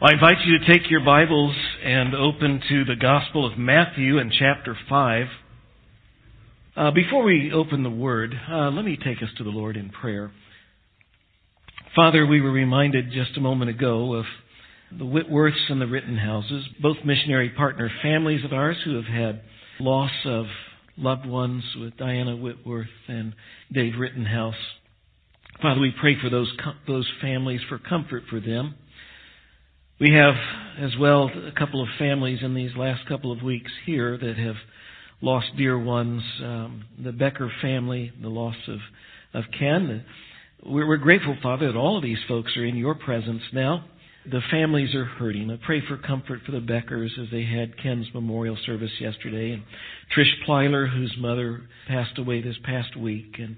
I invite you to take your Bibles and open to the Gospel of Matthew in chapter 5. Before we open the Word, let me take us to the Lord in prayer. Father, we were reminded just a moment ago of the Whitworths and the Rittenhouses, both missionary partner families of ours who have had loss of loved ones with Diana Whitworth and Dave Rittenhouse. Father, we pray for those families, for comfort for them. We have, as well, a couple of families in these last couple of weeks here that have lost dear ones, the Becker family, the loss of Ken. We're grateful, Father, that all of these folks are in your presence now. The families are hurting. I pray for comfort for the Beckers as they had Ken's memorial service yesterday, and Trish Plyler, whose mother passed away this past week. And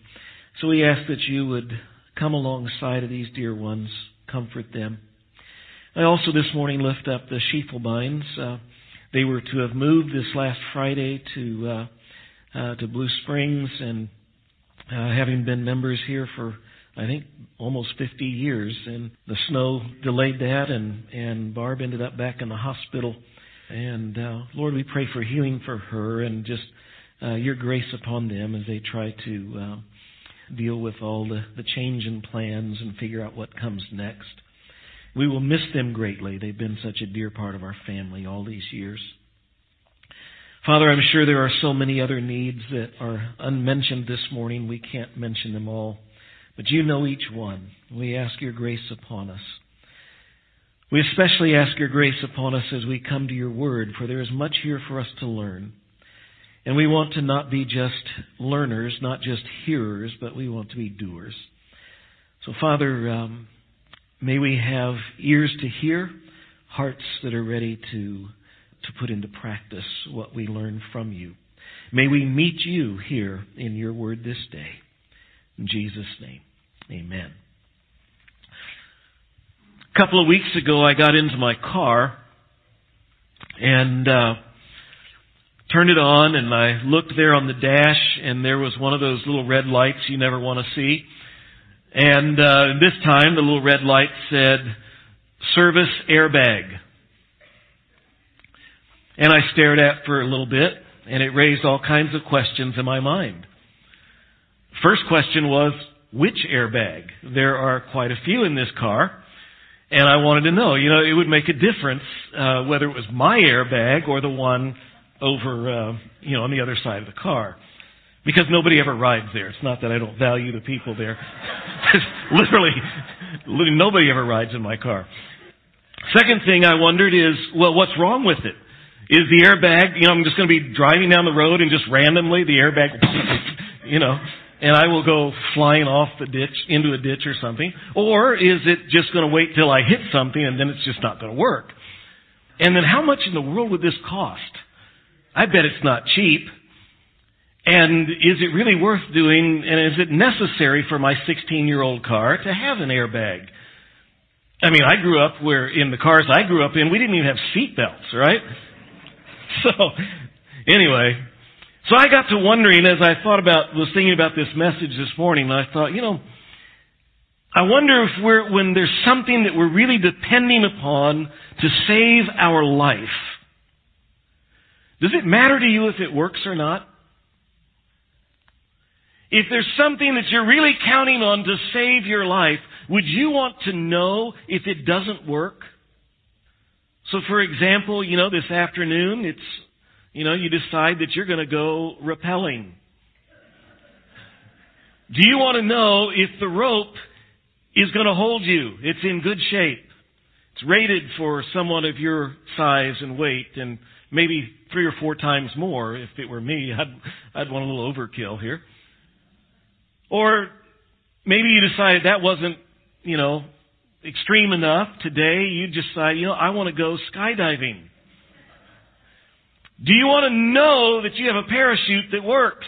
so we ask that you would come alongside of these dear ones, comfort them. I also this morning lift up the Schiefelbines. They were to have moved this last Friday to Blue Springs, and having been members here for, I think, almost 50 years, and the snow delayed that, and Barb ended up back in the hospital. And Lord, we pray for healing for her and just your grace upon them as they try to deal with all the change in plans and figure out what comes next. We will miss them greatly. They've been such a dear part of our family all these years. Father, I'm sure there are so many other needs that are unmentioned this morning. We can't mention them all, but you know each one. We ask your grace upon us. We especially ask your grace upon us as we come to your word, for there is much here for us to learn. And we want to not be just learners, not just hearers, but we want to be doers. So, Father, may we have ears to hear, hearts that are ready to put into practice what we learn from you. May we meet you here in your word this day. In Jesus' name, amen. A couple of weeks ago, I got into my car and turned it on, and I looked there on the dash, and there was one of those little red lights you never want to see. And this time, the little red light said, service airbag. And I stared at it for a little bit, and it raised all kinds of questions in my mind. First question was, which airbag? There are quite a few in this car, and I wanted to know. You know, it would make a difference whether it was my airbag or the one over, on the other side of the car. Because nobody ever rides there. It's not that I don't value the people there. Literally, nobody ever rides in my car. Second thing I wondered is, well, what's wrong with it? Is the airbag, I'm just going to be driving down the road and just randomly the airbag, and I will go flying off the ditch, into a ditch or something. Or is it just going to wait till I hit something and then it's just not going to work? And then how much in the world would this cost? I bet it's not cheap. And is it really worth doing, and is it necessary for my 16-year-old car to have an airbag? I mean, I grew up in the cars I grew up in, we didn't even have seat belts, right? So, anyway, so I got to wondering as I was thinking about this message this morning, and I thought, I wonder if when there's something that we're really depending upon to save our life, does it matter to you if it works or not? If there's something that you're really counting on to save your life, would you want to know if it doesn't work? So, for example, this afternoon, it's, you decide that you're going to go rappelling. Do you want to know if the rope is going to hold you? It's in good shape. It's rated for someone of your size and weight, and maybe 3 or 4 times more. If it were me, I'd want a little overkill here. Or maybe you decided that wasn't, extreme enough. Today you decide, I want to go skydiving. Do you want to know that you have a parachute that works?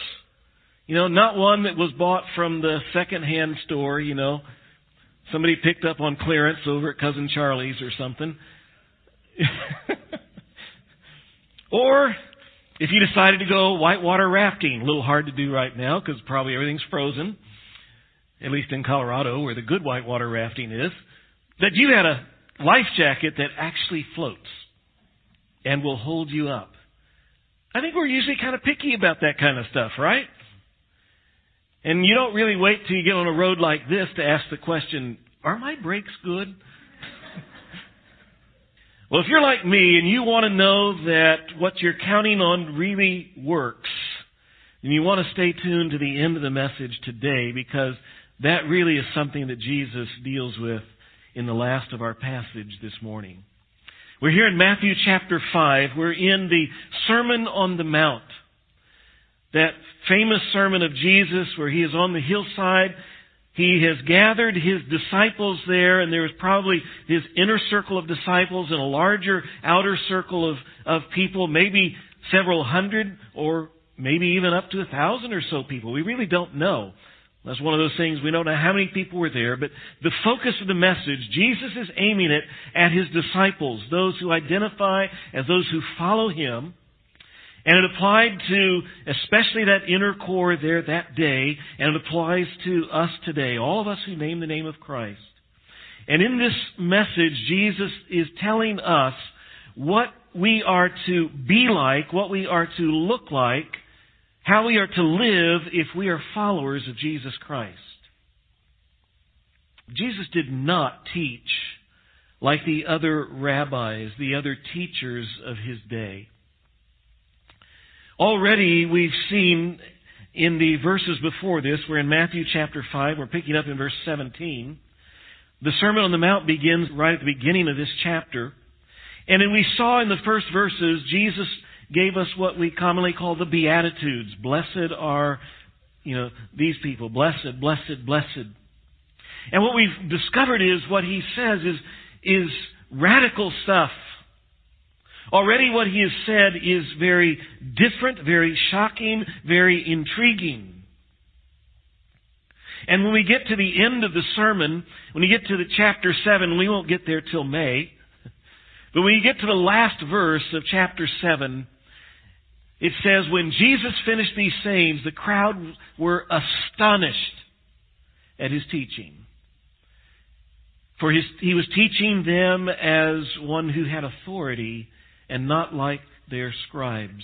Not one that was bought from the secondhand store, somebody picked up on clearance over at Cousin Charlie's or something. Or if you decided to go whitewater rafting, a little hard to do right now because probably everything's frozen, at least in Colorado where the good whitewater rafting is, that you had a life jacket that actually floats and will hold you up. I think we're usually kind of picky about that kind of stuff, right? And you don't really wait till you get on a road like this to ask the question, are my brakes good? Well, if you're like me and you want to know that what you're counting on really works, then you want to stay tuned to the end of the message today, because that really is something that Jesus deals with in the last of our passage this morning. We're here in Matthew chapter 5. We're in the Sermon on the Mount, that famous sermon of Jesus where he is on the hillside. He has gathered his disciples there, and there was probably his inner circle of disciples and a larger outer circle of people, maybe several hundred or maybe even up to 1,000 or so people. We really don't know. That's one of those things. We don't know how many people were there, but the focus of the message, Jesus is aiming it at his disciples, those who identify as those who follow him. And it applied to especially that inner core there that day, and it applies to us today, all of us who name the name of Christ. And in this message, Jesus is telling us what we are to be like, what we are to look like, how we are to live if we are followers of Jesus Christ. Jesus did not teach like the other rabbis, the other teachers of his day. Already we've seen in the verses before this, we're in Matthew chapter 5, we're picking up in verse 17. The Sermon on the Mount begins right at the beginning of this chapter. And then we saw in the first verses, Jesus gave us what we commonly call the Beatitudes. Blessed are, these people. Blessed, blessed, blessed. And what we've discovered is what he says is radical stuff. Already what he has said is very different, very shocking, very intriguing. And when we get to the end of the sermon, when we get to the chapter 7, we won't get there till May, but when you get to the last verse of chapter 7, it says, when Jesus finished these sayings, the crowd were astonished at his teaching. For he was teaching them as one who had authority and not like their scribes.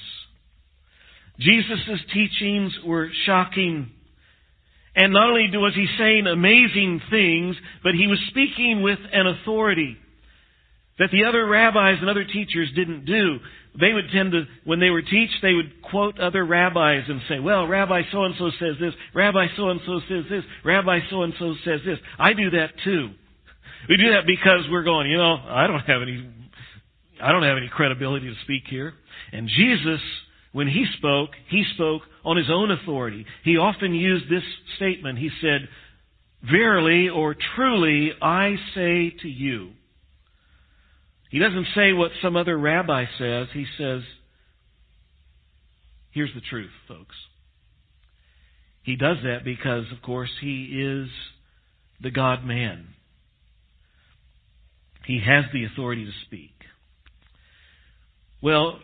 Jesus' teachings were shocking. And not only was he saying amazing things, but he was speaking with an authority that the other rabbis and other teachers didn't do. They would tend to, when they were taught, they would quote other rabbis and say, well, Rabbi so-and-so says this, Rabbi so-and-so says this, Rabbi so-and-so says this. I do that too. We do that because we're going, I don't have any credibility to speak here. And Jesus, when he spoke on his own authority. He often used this statement. He said, verily or truly, I say to you. He doesn't say what some other rabbi says. He says, here's the truth, folks. He does that because, of course, he is the God-man. He has the authority to speak. Well,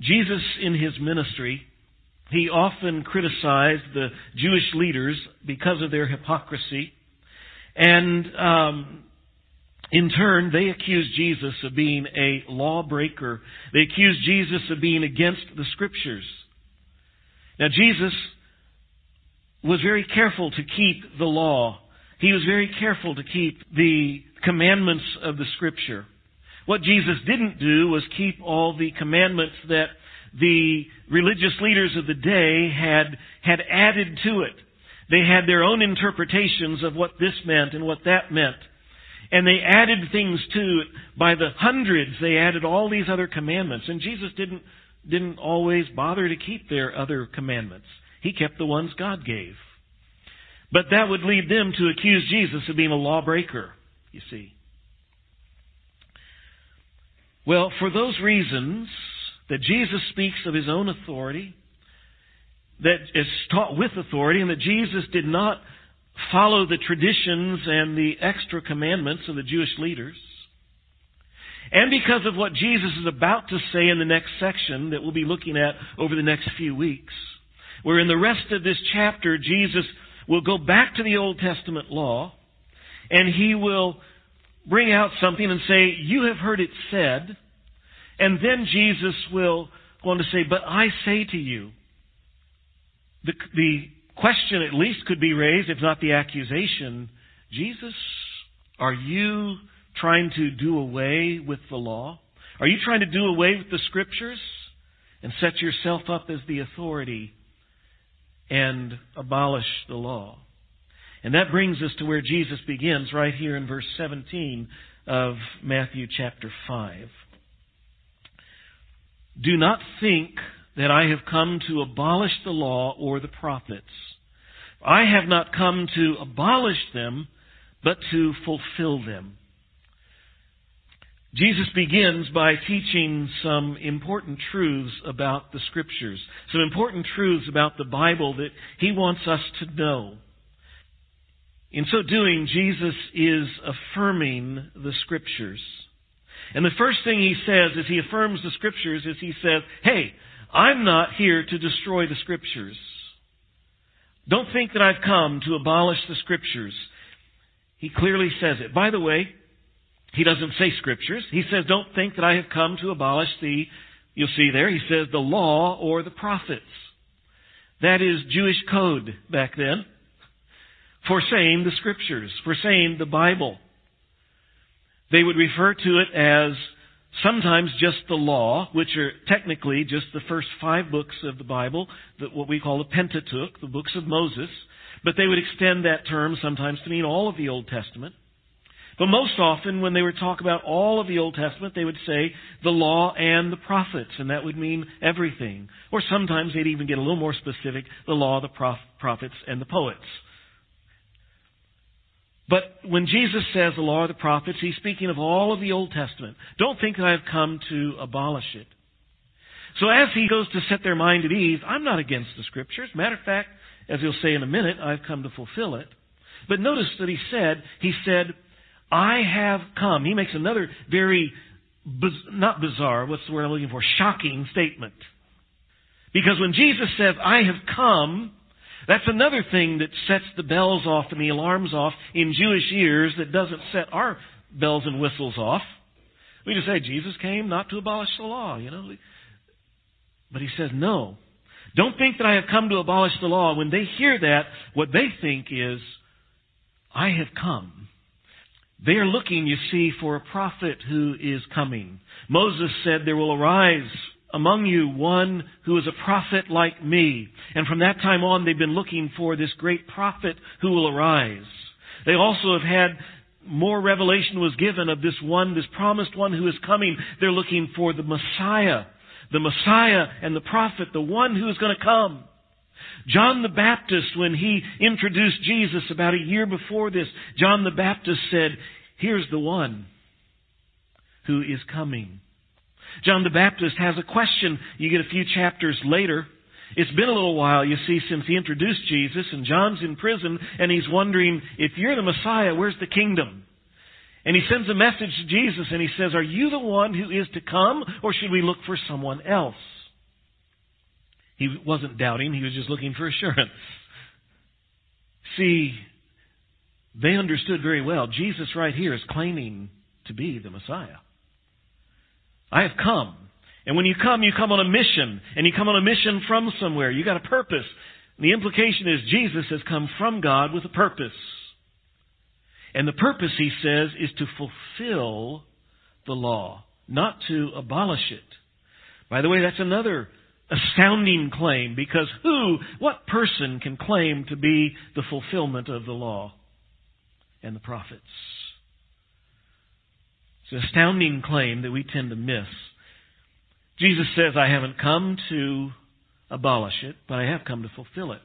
Jesus in his ministry, he often criticized the Jewish leaders because of their hypocrisy. And in turn, they accused Jesus of being a lawbreaker. They accused Jesus of being against the Scriptures. Now, Jesus was very careful to keep the law. He was very careful to keep the commandments of the Scripture. What Jesus didn't do was keep all the commandments that the religious leaders of the day had added to it. They had their own interpretations of what this meant and what that meant. And they added things to it. By the hundreds, they added all these other commandments. And Jesus didn't always bother to keep their other commandments. He kept the ones God gave. But that would lead them to accuse Jesus of being a lawbreaker, you see. Well, for those reasons that Jesus speaks of his own authority, that is taught with authority, and that Jesus did not follow the traditions and the extra commandments of the Jewish leaders, and because of what Jesus is about to say in the next section that we'll be looking at over the next few weeks, where in the rest of this chapter, Jesus will go back to the Old Testament law, and he will bring out something and say, you have heard it said. And then Jesus will go on to say, but I say to you. The question at least could be raised, if not the accusation, Jesus, are you trying to do away with the law? Are you trying to do away with the Scriptures and set yourself up as the authority and abolish the law? And that brings us to where Jesus begins right here in verse 17 of Matthew chapter 5. Do not think that I have come to abolish the law or the prophets. I have not come to abolish them, but to fulfill them. Jesus begins by teaching some important truths about the Scriptures, some important truths about the Bible that He wants us to know. In so doing, Jesus is affirming the Scriptures. And the first thing He says as He affirms the Scriptures is He says, hey, I'm not here to destroy the Scriptures. Don't think that I've come to abolish the Scriptures. He clearly says it. By the way, He doesn't say Scriptures. He says, don't think that I have come to abolish the, you'll see there, He says the law or the prophets. That is Jewish code back then for saying the Scriptures, for saying the Bible. They would refer to it as sometimes just the law, which are technically just the first 5 books of the Bible, what we call the Pentateuch, the books of Moses. But they would extend that term sometimes to mean all of the Old Testament. But most often when they were talking about all of the Old Testament, they would say the law and the prophets, and that would mean everything. Or sometimes they'd even get a little more specific, the law, the prophets, and the poets. But when Jesus says the law or the prophets, He's speaking of all of the Old Testament. Don't think that I have come to abolish it. So as He goes to set their mind at ease, I'm not against the Scriptures. Matter of fact, as He'll say in a minute, I've come to fulfill it. But notice that He said, I have come. He makes another very, not bizarre, what's the word I'm looking for? Shocking statement. Because when Jesus says, I have come, that's another thing that sets the bells off and the alarms off in Jewish ears that doesn't set our bells and whistles off. We just say, Jesus came not to abolish the law, you know. But He says, no. Don't think that I have come to abolish the law. When they hear that, what they think is, I have come. They are looking, you see, for a prophet who is coming. Moses said, there will arise among you one who is a prophet like me. And from that time on, they've been looking for this great prophet who will arise. They also have had more revelation was given of this one, this promised one who is coming. They're looking for the Messiah. The Messiah and the prophet, the one who is going to come. John the Baptist, when he introduced Jesus about a year before this, John the Baptist said, here's the one who is coming. John the Baptist has a question. You get a few chapters later. It's been a little while, you see, since he introduced Jesus, and John's in prison, and he's wondering, if you're the Messiah, where's the kingdom? And he sends a message to Jesus, and he says, are you the one who is to come, or should we look for someone else? He wasn't doubting. He was just looking for assurance. See, they understood very well. Jesus right here is claiming to be the Messiah. I have come. And when you come on a mission. And you come on a mission from somewhere. You got a purpose. And the implication is Jesus has come from God with a purpose. And the purpose, He says, is to fulfill the law, not to abolish it. By the way, that's another astounding claim, because what person can claim to be the fulfillment of the law and the prophets? It's an astounding claim that we tend to miss. Jesus says, I haven't come to abolish it, but I have come to fulfill it.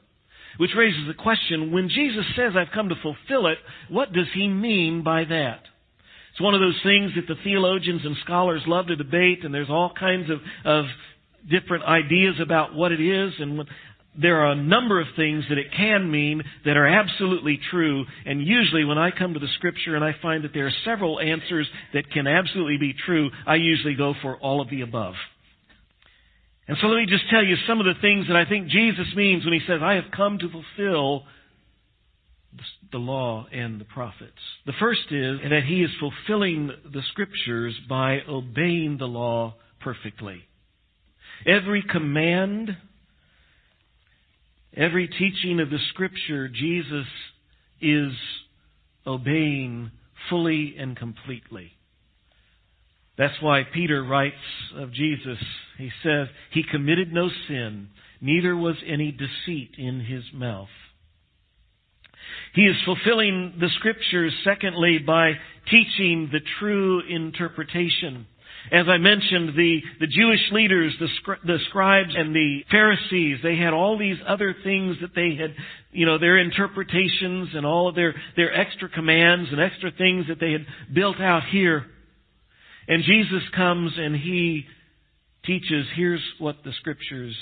Which raises the question, when Jesus says, I've come to fulfill it, what does He mean by that? It's one of those things that the theologians and scholars love to debate, and there's all kinds of different ideas about what it is, and there are a number of things that it can mean that are absolutely true. And usually when I come to the Scripture and I find that there are several answers that can absolutely be true, I usually go for all of the above. And so let me just tell you some of the things that I think Jesus means when He says, I have come to fulfill the law and the prophets. The first is that he is fulfilling the Scriptures by obeying the law perfectly. Every command, every teaching of the Scripture, Jesus is obeying fully and completely. That's why Peter writes of Jesus, he says, he committed no sin, neither was any deceit in his mouth. He is fulfilling the Scriptures, secondly, by teaching the true interpretation. As I mentioned, the Jewish leaders, the scribes and the Pharisees, they had all these other things that they had, their interpretations and all of their extra commands and extra things that they had built out here. And Jesus comes and he teaches, here's what the Scriptures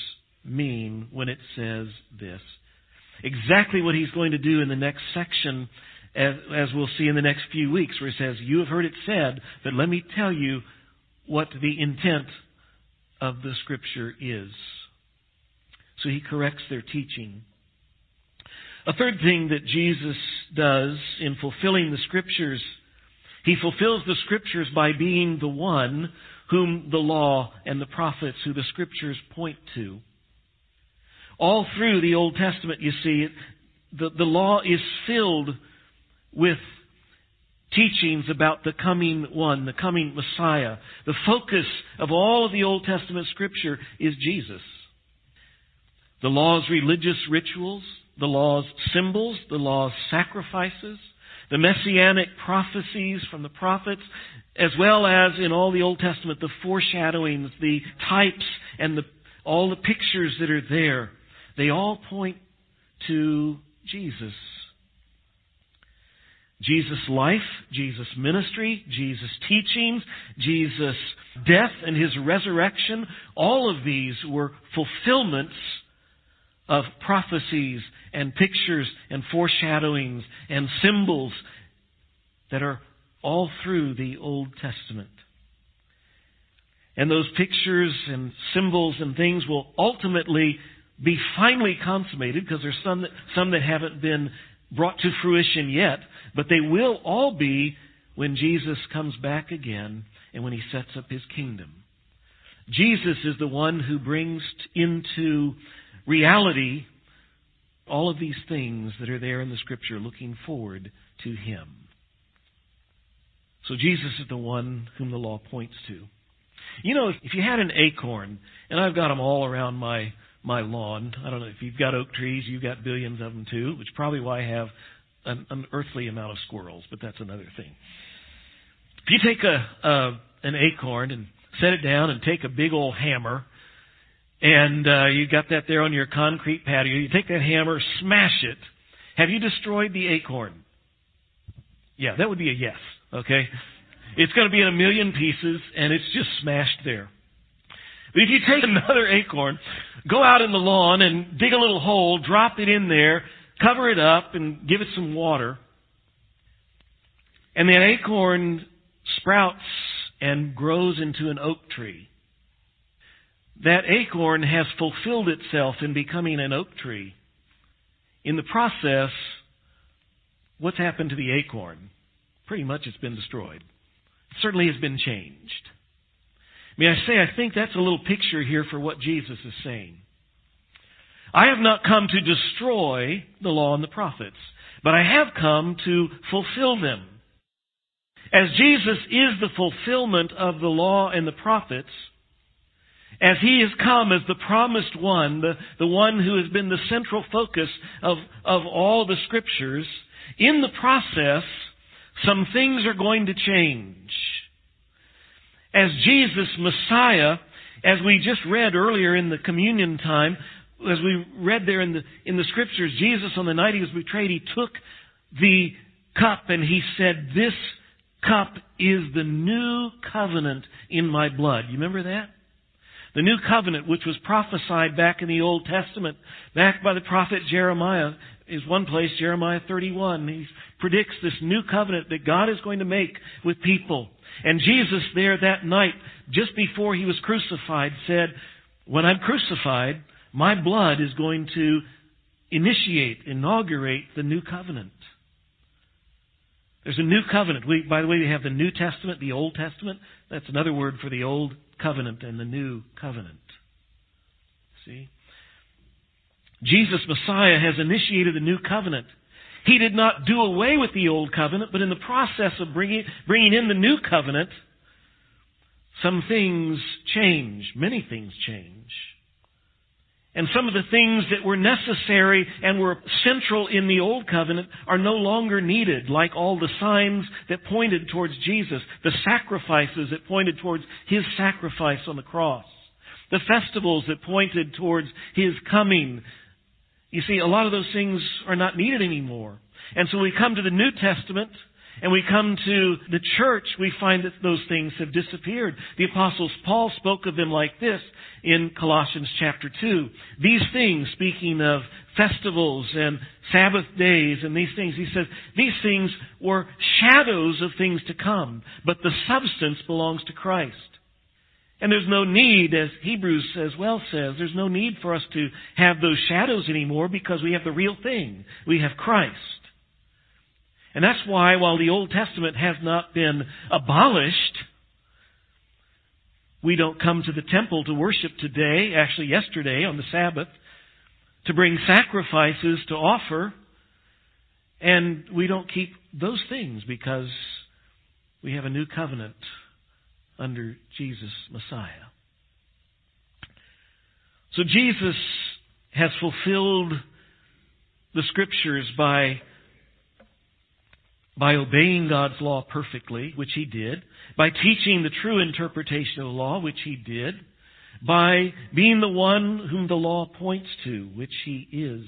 mean when it says this. Exactly what he's going to do in the next section, as we'll see in the next few weeks, where he says, you have heard it said, but let me tell you what the intent of the Scripture is. So he corrects their teaching. A third thing that Jesus does in fulfilling the Scriptures, he fulfills the Scriptures by being the one whom the law and the prophets, who the Scriptures point to. All through the Old Testament, you see, the law is filled with teachings about the coming one, the coming Messiah. The focus of all of the Old Testament Scripture is Jesus. The law's religious rituals, the law's symbols, the law's sacrifices, the messianic prophecies from the prophets, as well as in all the Old Testament, the foreshadowings, the types, and all the pictures that are there. They all point to Jesus. Jesus' life, Jesus' ministry, Jesus' teachings, Jesus' death and his resurrection, all of these were fulfillments of prophecies and pictures and foreshadowings and symbols that are all through the Old Testament. And those pictures and symbols and things will ultimately be finally consummated, because there's some that haven't been brought to fruition yet, but they will all be when Jesus comes back again and when he sets up his kingdom. Jesus is the one who brings into reality all of these things that are there in the Scripture looking forward to him. So Jesus is the one whom the law points to. If you had an acorn, and I've got them all around my lawn. I don't know if you've got oak trees, you've got billions of them too, which is probably why I have an unearthly amount of squirrels, but that's another thing. If you take an acorn and set it down and take a big old hammer, and you got that there on your concrete patio, you take that hammer, smash it, have you destroyed the acorn? Yeah, that would be a yes, okay? It's going to be in a million pieces, and it's just smashed there. But if you take another acorn, go out in the lawn and dig a little hole, drop it in there, cover it up, and give it some water. And that acorn sprouts and grows into an oak tree. That acorn has fulfilled itself in becoming an oak tree. In the process, what's happened to the acorn? Pretty much it's been destroyed. It certainly has been changed. May I say, I think that's a little picture here for what Jesus is saying. I have not come to destroy the law and the prophets, but I have come to fulfill them. As Jesus is the fulfillment of the law and the prophets, as he has come as the promised one, the one who has been the central focus of all the Scriptures, in the process, some things are going to change. As Jesus, Messiah, as we just read earlier in the communion time, as we read there in the Scriptures, Jesus, on the night he was betrayed, he took the cup and he said, "This cup is the new covenant in my blood." You remember that? The new covenant, which was prophesied back in the Old Testament, back by the prophet Jeremiah, is one place, Jeremiah 31. He predicts this new covenant that God is going to make with people. And Jesus there that night, just before he was crucified, said, when I'm crucified, my blood is going to inaugurate the new covenant. There's a new covenant. By the way, we have the New Testament, the Old Testament. That's another word for the Old Covenant and the New Covenant. See? Jesus, Messiah, has initiated the new covenant. He did not do away with the old covenant, but in the process of bringing in the new covenant, some things change. Many things change. And some of the things that were necessary and were central in the old covenant are no longer needed, like all the signs that pointed towards Jesus, the sacrifices that pointed towards His sacrifice on the cross, the festivals that pointed towards His coming. You see, a lot of those things are not needed anymore. And so we come to the New Testament and we come to the church, we find that those things have disappeared. The Apostle Paul spoke of them like this in Colossians chapter 2. These things, speaking of festivals and Sabbath days and these things, he says, these things were shadows of things to come, but the substance belongs to Christ. And there's no need, as Hebrews as well says, there's no need for us to have those shadows anymore because we have the real thing. We have Christ. And that's why, while the Old Testament has not been abolished, we don't come to the temple to worship today, actually yesterday on the Sabbath, to bring sacrifices to offer. And we don't keep those things because we have a new covenant under Jesus, Messiah. So Jesus has fulfilled the Scriptures by obeying God's law perfectly, which He did, by teaching the true interpretation of the law, which He did, by being the one whom the law points to, which He is.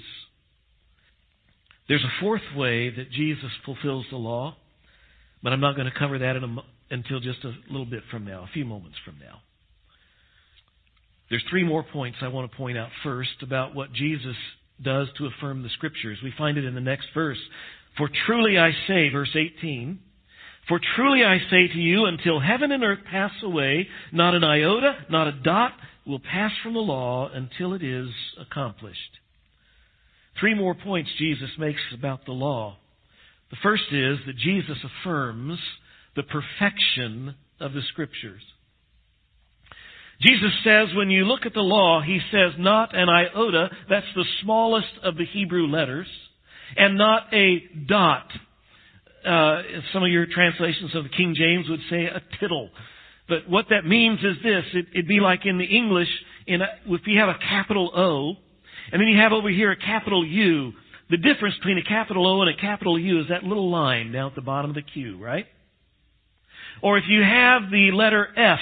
There's a fourth way that Jesus fulfills the law, but I'm not going to cover that until just a little bit from now, a few moments from now. There's three more points I want to point out first about what Jesus does to affirm the Scriptures. We find it in the next verse. For truly I say, verse 18, for truly I say to you, until heaven and earth pass away, not an iota, not a dot will pass from the law until it is accomplished. Three more points Jesus makes about the law. The first is that Jesus affirms the perfection of the Scriptures. Jesus says, when you look at the law, He says, not an iota, that's the smallest of the Hebrew letters, and not a dot. Some of your translations of the King James would say a tittle. But what that means is this. It'd be like in the English, if you have a capital O, and then you have over here a capital U. The difference between a capital O and a capital U is that little line down at the bottom of the Q, right? Or if you have the letter F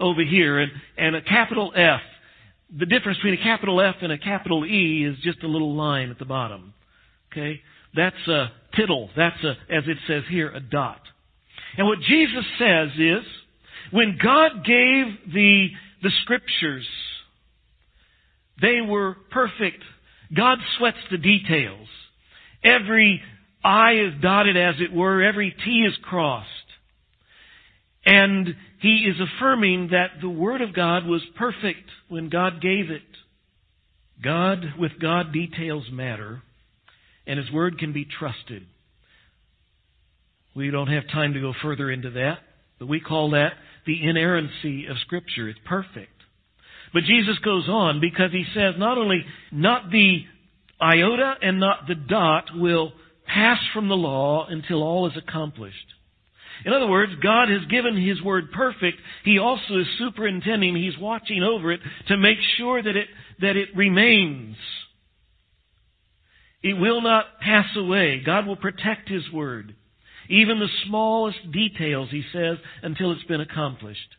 over here and a capital F, the difference between a capital F and a capital E is just a little line at the bottom. Okay? That's a tittle. That's as it says here, a dot. And what Jesus says is, when God gave the Scriptures, they were perfect. God sweats the details. Every I is dotted, as it were. Every T is crossed. And He is affirming that the Word of God was perfect when God gave it. With God, details matter, and His Word can be trusted. We don't have time to go further into that, but we call that the inerrancy of Scripture. It's perfect. But Jesus goes on because He says not only not the iota and not the dot will pass from the law until all is accomplished. In other words, God has given His Word perfect. He also is superintending, He's watching over it to make sure that it remains. It will not pass away. God will protect His Word. Even the smallest details, He says, until it's been accomplished.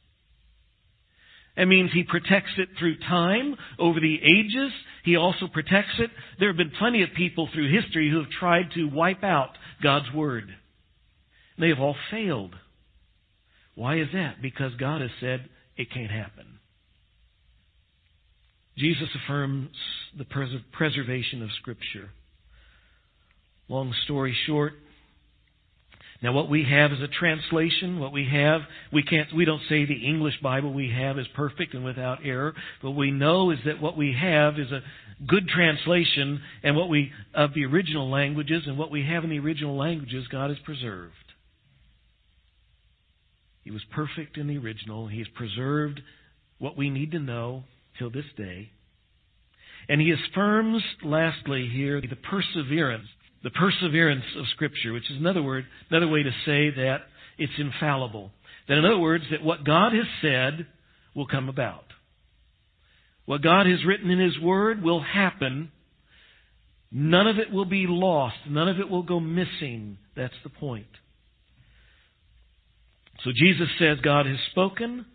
That means He protects it through time, over the ages. He also protects it. There have been plenty of people through history who have tried to wipe out God's Word. They have all failed. Why is that? Because God has said it can't happen. Jesus affirms the preservation of Scripture. Long story short, now what we have is a translation. What we have, we don't say the English Bible we have is perfect and without error. But we know is that what we have is a good translation and what we of the original languages and what we have in the original languages, God has preserved. He was perfect in the original. He has preserved what we need to know till this day. And he affirms, lastly here, the perseverance of Scripture, which is another way to say that it's infallible. That in other words, that what God has said will come about. What God has written in His Word will happen. None of it will be lost. None of it will go missing. That's the point. So Jesus says God has spoken,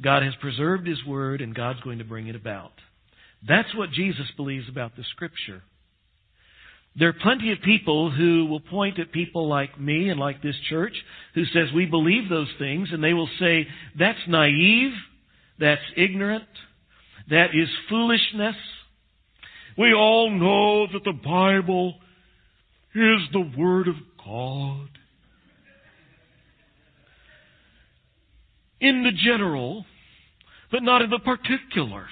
God has preserved His Word, and God's going to bring it about. That's what Jesus believes about the Scripture. There are plenty of people who will point at people like me and like this church who says we believe those things, and they will say, that's naive, that's ignorant, that is foolishness. We all know that the Bible is the Word of God. In the general, but not in the particulars.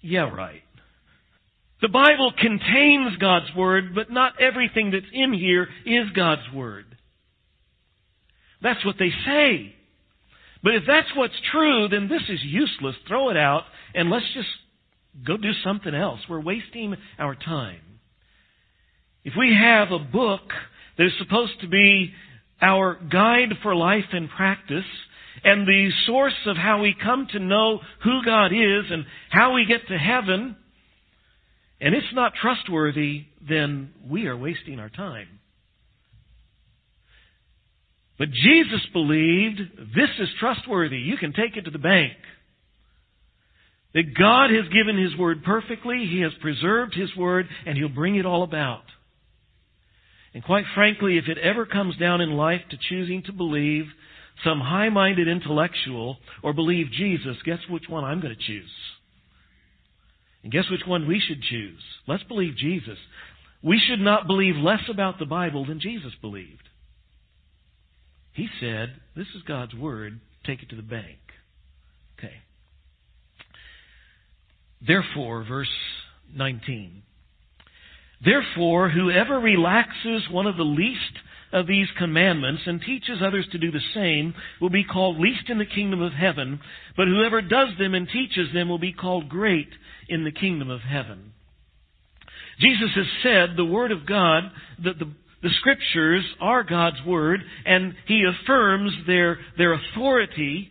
Yeah, right. The Bible contains God's Word, but not everything that's in here is God's Word. That's what they say. But if that's what's true, then this is useless. Throw it out and let's just go do something else. We're wasting our time. If we have a book that is supposed to be our guide for life and practice, and the source of how we come to know who God is and how we get to heaven, and it's not trustworthy, then we are wasting our time. But Jesus believed this is trustworthy. You can take it to the bank. That God has given His Word perfectly, He has preserved His Word, and He'll bring it all about. And quite frankly, if it ever comes down in life to choosing to believe some high-minded intellectual or believe Jesus, guess which one I'm going to choose? And guess which one we should choose? Let's believe Jesus. We should not believe less about the Bible than Jesus believed. He said, this is God's Word, take it to the bank. Okay. Therefore, verse 19. Therefore, whoever relaxes one of the least of these commandments and teaches others to do the same will be called least in the kingdom of heaven, but whoever does them and teaches them will be called great in the kingdom of heaven. Jesus has said the Word of God, that the Scriptures are God's Word, and He affirms their authority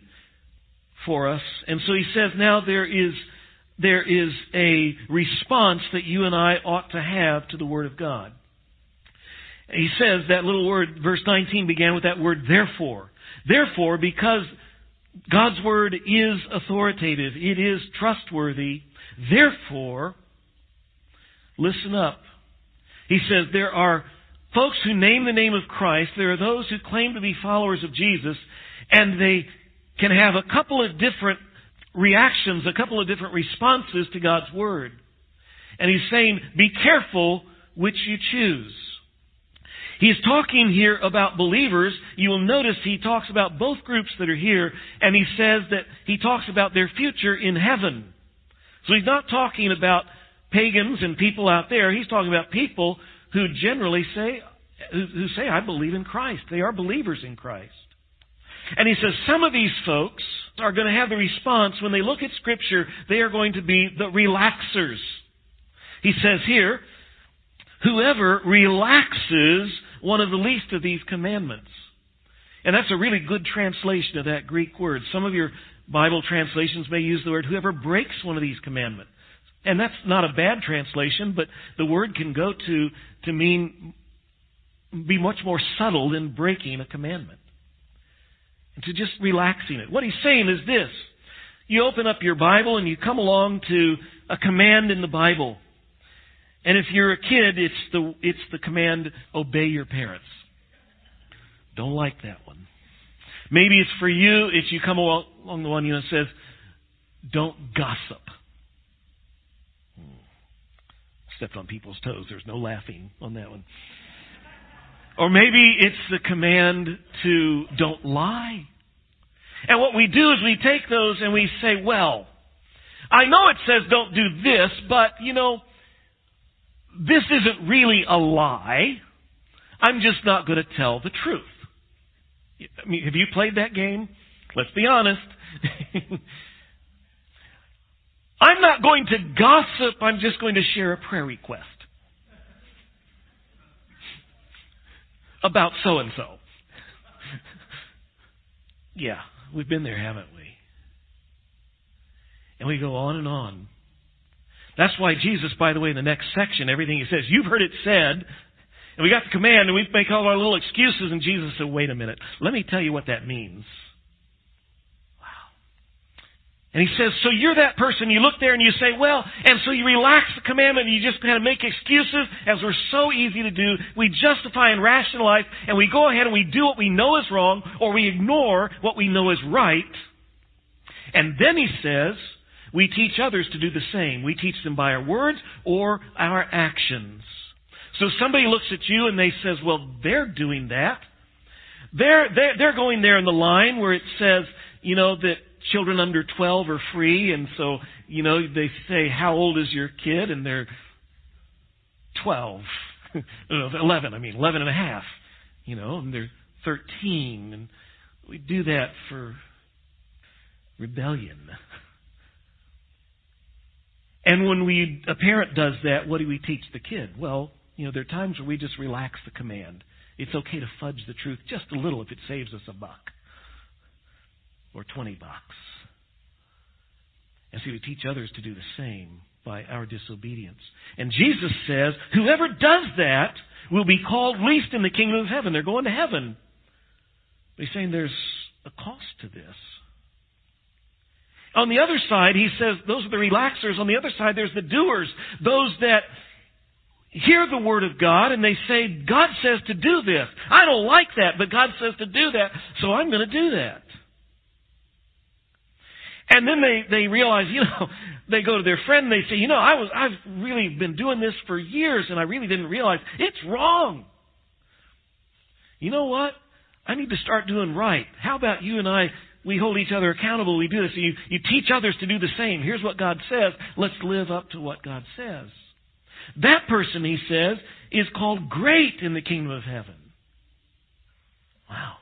for us. And so He says now there is a response that you and I ought to have to the Word of God. He says that little word, verse 19 began with that word, therefore. Therefore, because God's Word is authoritative, it is trustworthy, therefore, listen up. He says there are folks who name the name of Christ, there are those who claim to be followers of Jesus, and they can have a couple of different reactions, a couple of different responses to God's Word. And He's saying, be careful which you choose. He's talking here about believers. You will notice he talks about both groups that are here, and he says that he talks about their future in heaven. So he's not talking about pagans and people out there. He's talking about people who generally say, who say, I believe in Christ. They are believers in Christ. And he says some of these folks are going to have the response when they look at Scripture, they are going to be the relaxers. He says here, whoever relaxes one of the least of these commandments. And that's a really good translation of that Greek word. Some of your Bible translations may use the word whoever breaks one of these commandments. And that's not a bad translation, but the word can go to mean, be much more subtle than breaking a commandment. And to just relaxing it. What he's saying is this. You open up your Bible and you come along to a command in the Bible. And if you're a kid, it's the command, obey your parents. Don't like that one. Maybe it's for you, if you come along the one, you know, it says, don't gossip. Stepped on people's toes. There's no laughing on that one. Or maybe it's the command to don't lie. And what we do is we take those and we say, well, I know it says don't do this, but, you know, this isn't really a lie. I'm just not going to tell the truth. I mean, have you played that game? Let's be honest. I'm not going to gossip. I'm just going to share a prayer request about so-and-so. Yeah, we've been there, haven't we? And we go on and on. That's why Jesus, by the way, in the next section, everything he says, you've heard it said, and we got the command, and we make all our little excuses, and Jesus said, wait a minute, let me tell you what that means. Wow. And he says, so you're that person, you look there and you say, well, and so you relax the commandment, and you just kind of make excuses, as we're so easy to do. We justify and rationalize, and we go ahead and we do what we know is wrong, or we ignore what we know is right. And then he says, we teach others to do the same. We teach them by our words or our actions. So somebody looks at you and they says, well, they're doing that. They're going there in the line where it says, you know, that children under 12 are free. And so, you know, they say, how old is your kid? And they're 12. 11 and a half. You know, and they're 13. And we do that for rebellion. And when a parent does that, what do we teach the kid? Well, you know, there are times where we just relax the command. It's okay to fudge the truth just a little if it saves us $1 or $20. And so we teach others to do the same by our disobedience. And Jesus says, whoever does that will be called least in the kingdom of heaven. They're going to heaven. But he's saying there's a cost to this. On the other side, he says, those are the relaxers. On the other side, there's the doers, those that hear the word of God and they say, God says to do this. I don't like that, but God says to do that, so I'm going to do that. And then they realize, you know, they go to their friend and they say, you know, I've really been doing this for years and I really didn't realize it's wrong. You know what? I need to start doing right. How about you and I? We hold each other accountable. We do this. You teach others to do the same. Here's what God says. Let's live up to what God says. That person, he says, is called great in the kingdom of heaven. Wow.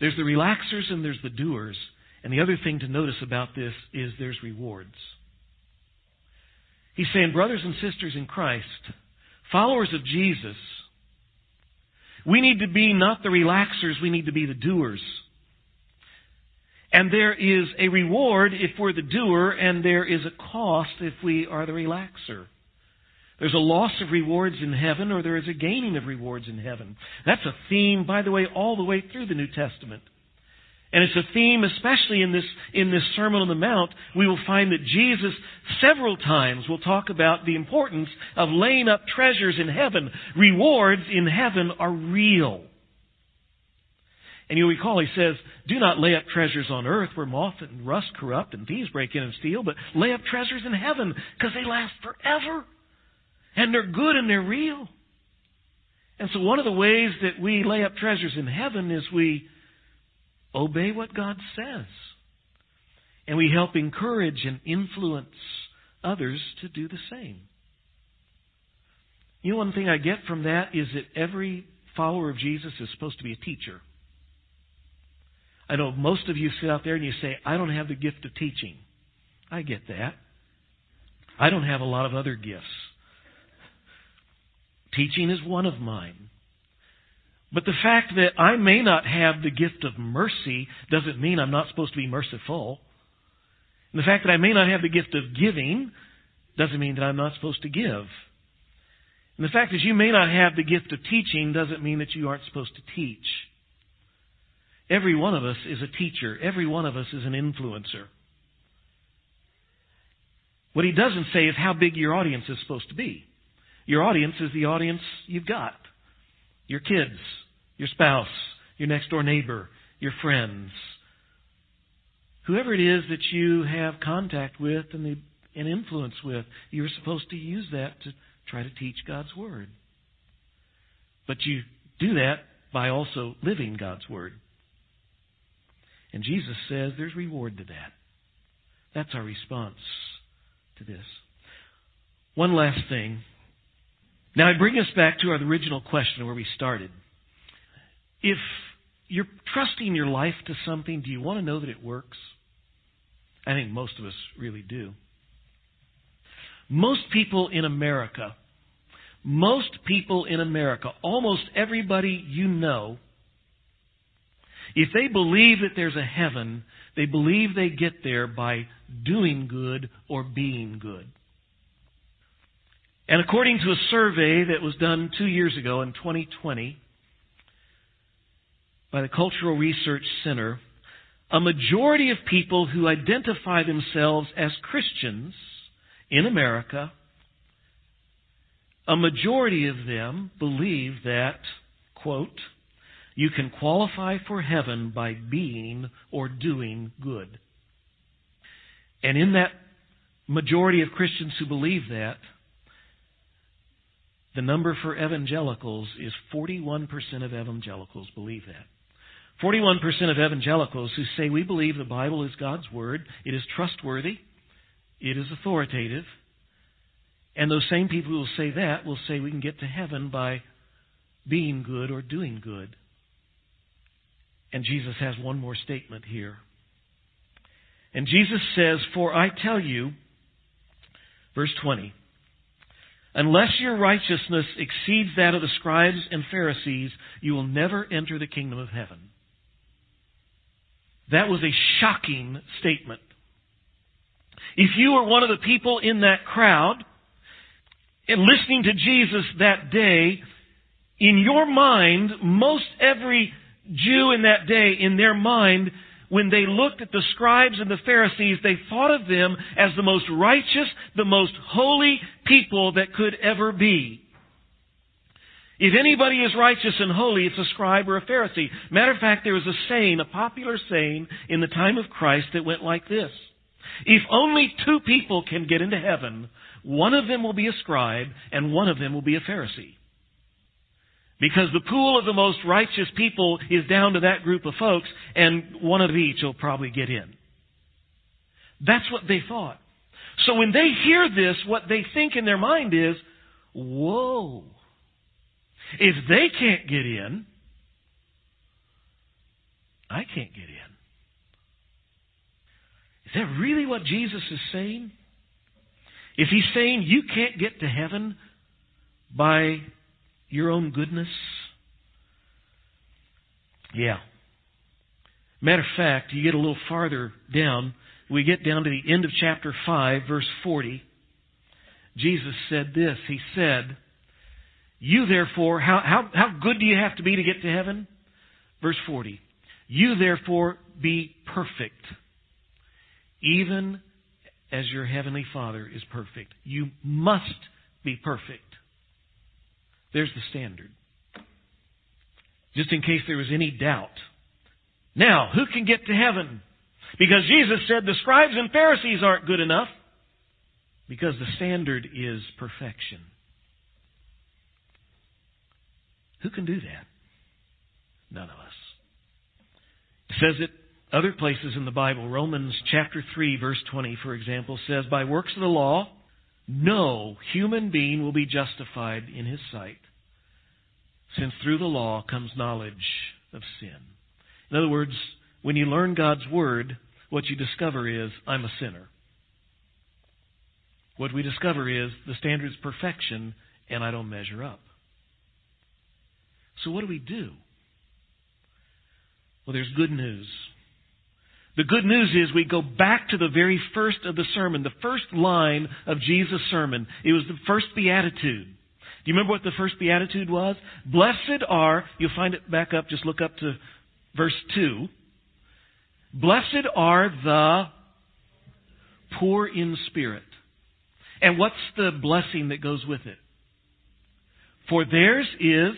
There's the relaxers and there's the doers. And the other thing to notice about this is there's rewards. He's saying, brothers and sisters in Christ, followers of Jesus, we need to be not the relaxers. We need to be the doers. And there is a reward if we're the doer, and there is a cost if we are the relaxer. There's a loss of rewards in heaven, or there is a gaining of rewards in heaven. That's a theme, by the way, all the way through the New Testament. And it's a theme, especially in this Sermon on the Mount. We will find that Jesus several times will talk about the importance of laying up treasures in heaven. Rewards in heaven are real. And you'll recall, he says, do not lay up treasures on earth where moth and rust corrupt and thieves break in and steal, but lay up treasures in heaven because they last forever. And they're good and they're real. And so one of the ways that we lay up treasures in heaven is we obey what God says. And we help encourage and influence others to do the same. You know, one thing I get from that is that every follower of Jesus is supposed to be a teacher. I know most of you sit out there and you say, I don't have the gift of teaching. I get that. I don't have a lot of other gifts. Teaching is one of mine. But the fact that I may not have the gift of mercy doesn't mean I'm not supposed to be merciful. And the fact that I may not have the gift of giving doesn't mean that I'm not supposed to give. And the fact that you may not have the gift of teaching doesn't mean that you aren't supposed to teach. Every one of us is a teacher. Every one of us is an influencer. What he doesn't say is how big your audience is supposed to be. Your audience is the audience you've got. Your kids, your spouse, your next door neighbor, your friends. Whoever it is that you have contact with and influence with, you're supposed to use that to try to teach God's Word. But you do that by also living God's Word. And Jesus says there's reward to that. That's our response to this. One last thing. Now, I bring us back to our original question where we started. If you're trusting your life to something, do you want to know that it works? I think most of us really do. Most people in America, almost everybody you know, if they believe that there's a heaven, they believe they get there by doing good or being good. And according to a survey that was done 2 years ago in 2020 by the Cultural Research Center, a majority of people who identify themselves as Christians in America, a majority of them believe that, quote, you can qualify for heaven by being or doing good. And in that majority of Christians who believe that, the number for evangelicals is 41% of evangelicals believe that. 41% of evangelicals who say we believe the Bible is God's Word, it is trustworthy, it is authoritative, and those same people who will say that will say we can get to heaven by being good or doing good. And Jesus has one more statement here. And Jesus says, for I tell you, verse 20, unless your righteousness exceeds that of the scribes and Pharisees, you will never enter the kingdom of heaven. That was a shocking statement. If you were one of the people in that crowd and listening to Jesus that day, in your mind, most every Jew in that day, in their mind, when they looked at the scribes and the Pharisees, they thought of them as the most righteous, the most holy people that could ever be. If anybody is righteous and holy, it's a scribe or a Pharisee. Matter of fact, there was a saying, a popular saying in the time of Christ that went like this. If only two people can get into heaven, one of them will be a scribe and one of them will be a Pharisee. Because the pool of the most righteous people is down to that group of folks, and one of each will probably get in. That's what they thought. So when they hear this, what they think in their mind is, whoa, if they can't get in, I can't get in. Is that really what Jesus is saying? If he's saying you can't get to heaven by your own goodness? Yeah. Matter of fact, you get a little farther down. We get down to the end of chapter 5, verse 40. Jesus said this. He said, you therefore, how good do you have to be to get to heaven? Verse 40. You therefore be perfect, even as your heavenly Father is perfect. You must be perfect. There's the standard. Just in case there was any doubt. Now, who can get to heaven? Because Jesus said the scribes and Pharisees aren't good enough. Because the standard is perfection. Who can do that? None of us. It says it other places in the Bible. Romans chapter 3, verse 20, for example, says, by works of the law, no human being will be justified in his sight, since through the law comes knowledge of sin. In other words, when you learn God's Word, what you discover is, I'm a sinner. What we discover is, the standard is perfection, and I don't measure up. So what do? Well, there's good news. The good news is we go back to the very first of the sermon, the first line of Jesus' sermon. It was the first Beatitude. Do you remember what the first Beatitude was? Blessed are, you'll find it back up, just look up to verse 2. Blessed are the poor in spirit. And what's the blessing that goes with it? For theirs is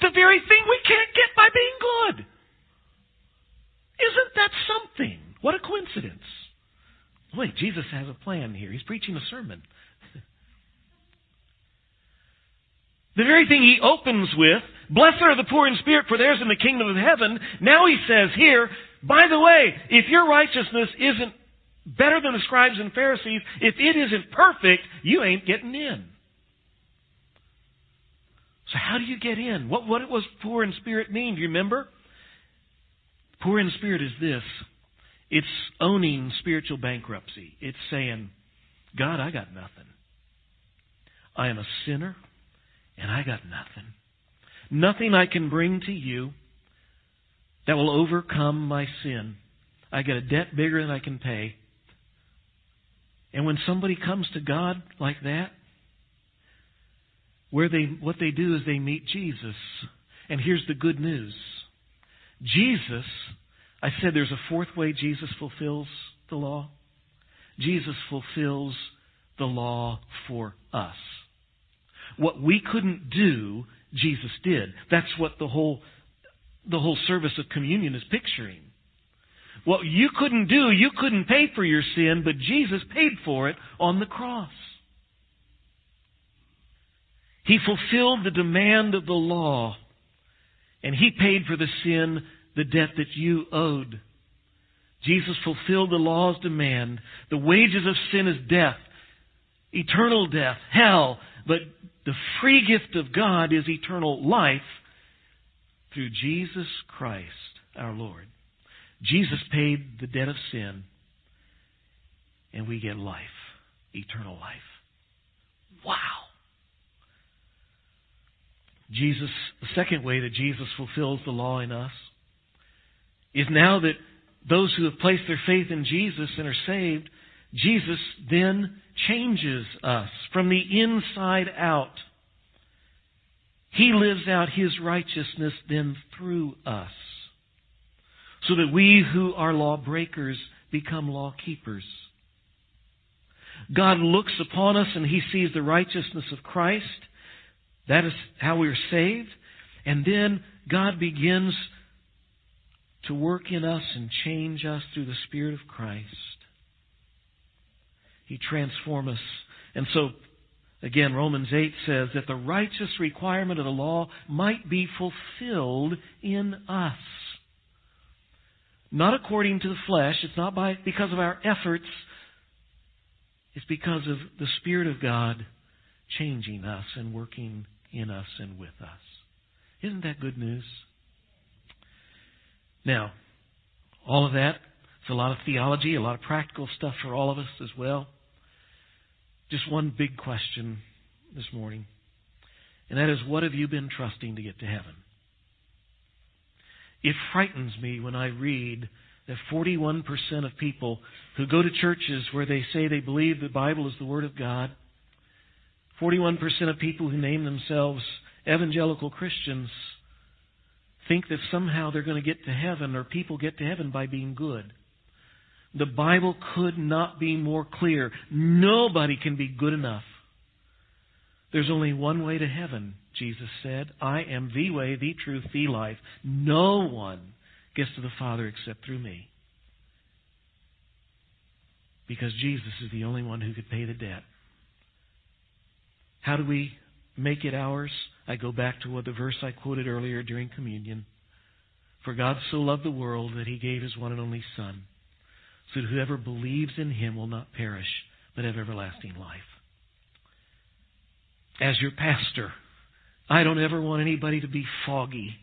the very thing we can't get by being good. Isn't that something? What a coincidence. Wait, Jesus has a plan here. He's preaching a sermon. The very thing he opens with, blessed are the poor in spirit, for theirs is the kingdom of heaven. Now he says here, By the way, if your righteousness isn't better than the scribes and Pharisees, if it isn't perfect, you ain't getting in. So how do you get in? What it was poor in spirit mean? Do you remember? Poor in spirit is this. It's owning spiritual bankruptcy. It's saying, God, I got nothing. I am a sinner, and I got nothing. Nothing I can bring to you that will overcome my sin. I got a debt bigger than I can pay. And when somebody comes to God like that, what they do is they meet Jesus. And here's the good news. Jesus, I said there's a fourth way Jesus fulfills the law. Jesus fulfills the law for us. What we couldn't do, Jesus did. That's what the whole service of communion is picturing. What you couldn't do, you couldn't pay for your sin, but Jesus paid for it on the cross. He fulfilled the demand of the law, and He paid for the sin, the debt that you owed. Jesus fulfilled the law's demand. The wages of sin is death, eternal death, hell. But the free gift of God is eternal life through Jesus Christ, our Lord. Jesus paid the debt of sin, and we get life, eternal life. Wow! Jesus, the second way that Jesus fulfills the law in us is now that those who have placed their faith in Jesus and are saved, Jesus then changes us from the inside out. He lives out His righteousness then through us, so that we who are lawbreakers become lawkeepers. God looks upon us and He sees the righteousness of Christ. That is how we are saved. And then God begins to work in us and change us through the Spirit of Christ. He transforms us. And so, again, Romans 8 says that the righteous requirement of the law might be fulfilled in us. Not according to the flesh. It's not because of our efforts. It's because of the Spirit of God changing us and working in us and with us. Isn't that good news? Now, all of that, it's a lot of theology, a lot of practical stuff for all of us as well. Just one big question this morning, and that is, what have you been trusting to get to heaven? It frightens me when I read that 41% of people who go to churches where they say they believe the Bible is the Word of God, 41% of people who name themselves evangelical Christians, think that somehow they're going to get to heaven, or people get to heaven by being good. The Bible could not be more clear. Nobody can be good enough. There's only one way to heaven, Jesus said. I am the way, the truth, the life. No one gets to the Father except through me. Because Jesus is the only one who could pay the debt. How do we make it ours? I go back to what the verse I quoted earlier during communion. For God so loved the world that He gave His one and only Son, so that whoever believes in Him will not perish, but have everlasting life. As your pastor, I don't ever want anybody to be foggy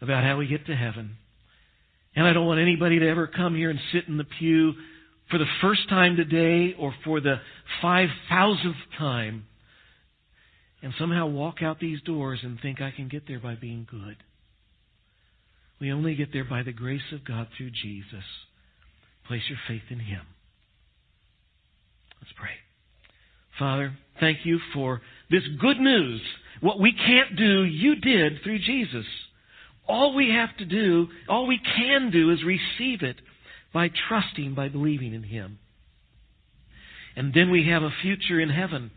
about how we get to heaven. And I don't want anybody to ever come here and sit in the pew for the first time today or for the 5,000th time and somehow walk out these doors and think I can get there by being good. We only get there by the grace of God through Jesus. Place your faith in Him. Let's pray. Father, thank You for this good news. What we can't do, You did through Jesus. All we have to do, all we can do is receive it by trusting, by believing in Him. And then we have a future in heaven.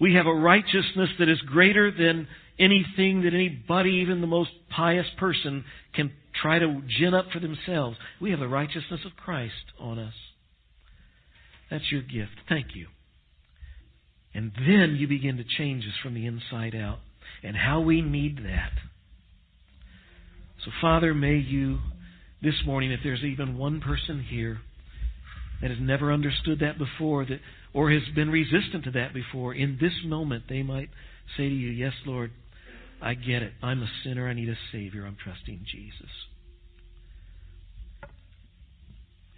We have a righteousness that is greater than anything that anybody, even the most pious person, can try to gin up for themselves. We have the righteousness of Christ on us. That's Your gift. Thank You. And then You begin to change us from the inside out, and how we need that. So, Father, may You this morning, if there's even one person here that has never understood that before, that or has been resistant to that before, in this moment they might say to you, yes, Lord, I get it. I'm a sinner. I need a Savior. I'm trusting Jesus.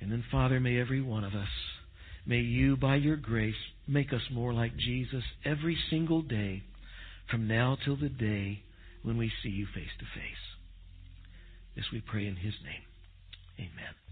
And then, Father, may every one of us, may you, by your grace, make us more like Jesus every single day from now till the day when we see you face to face. This we pray in his name. Amen.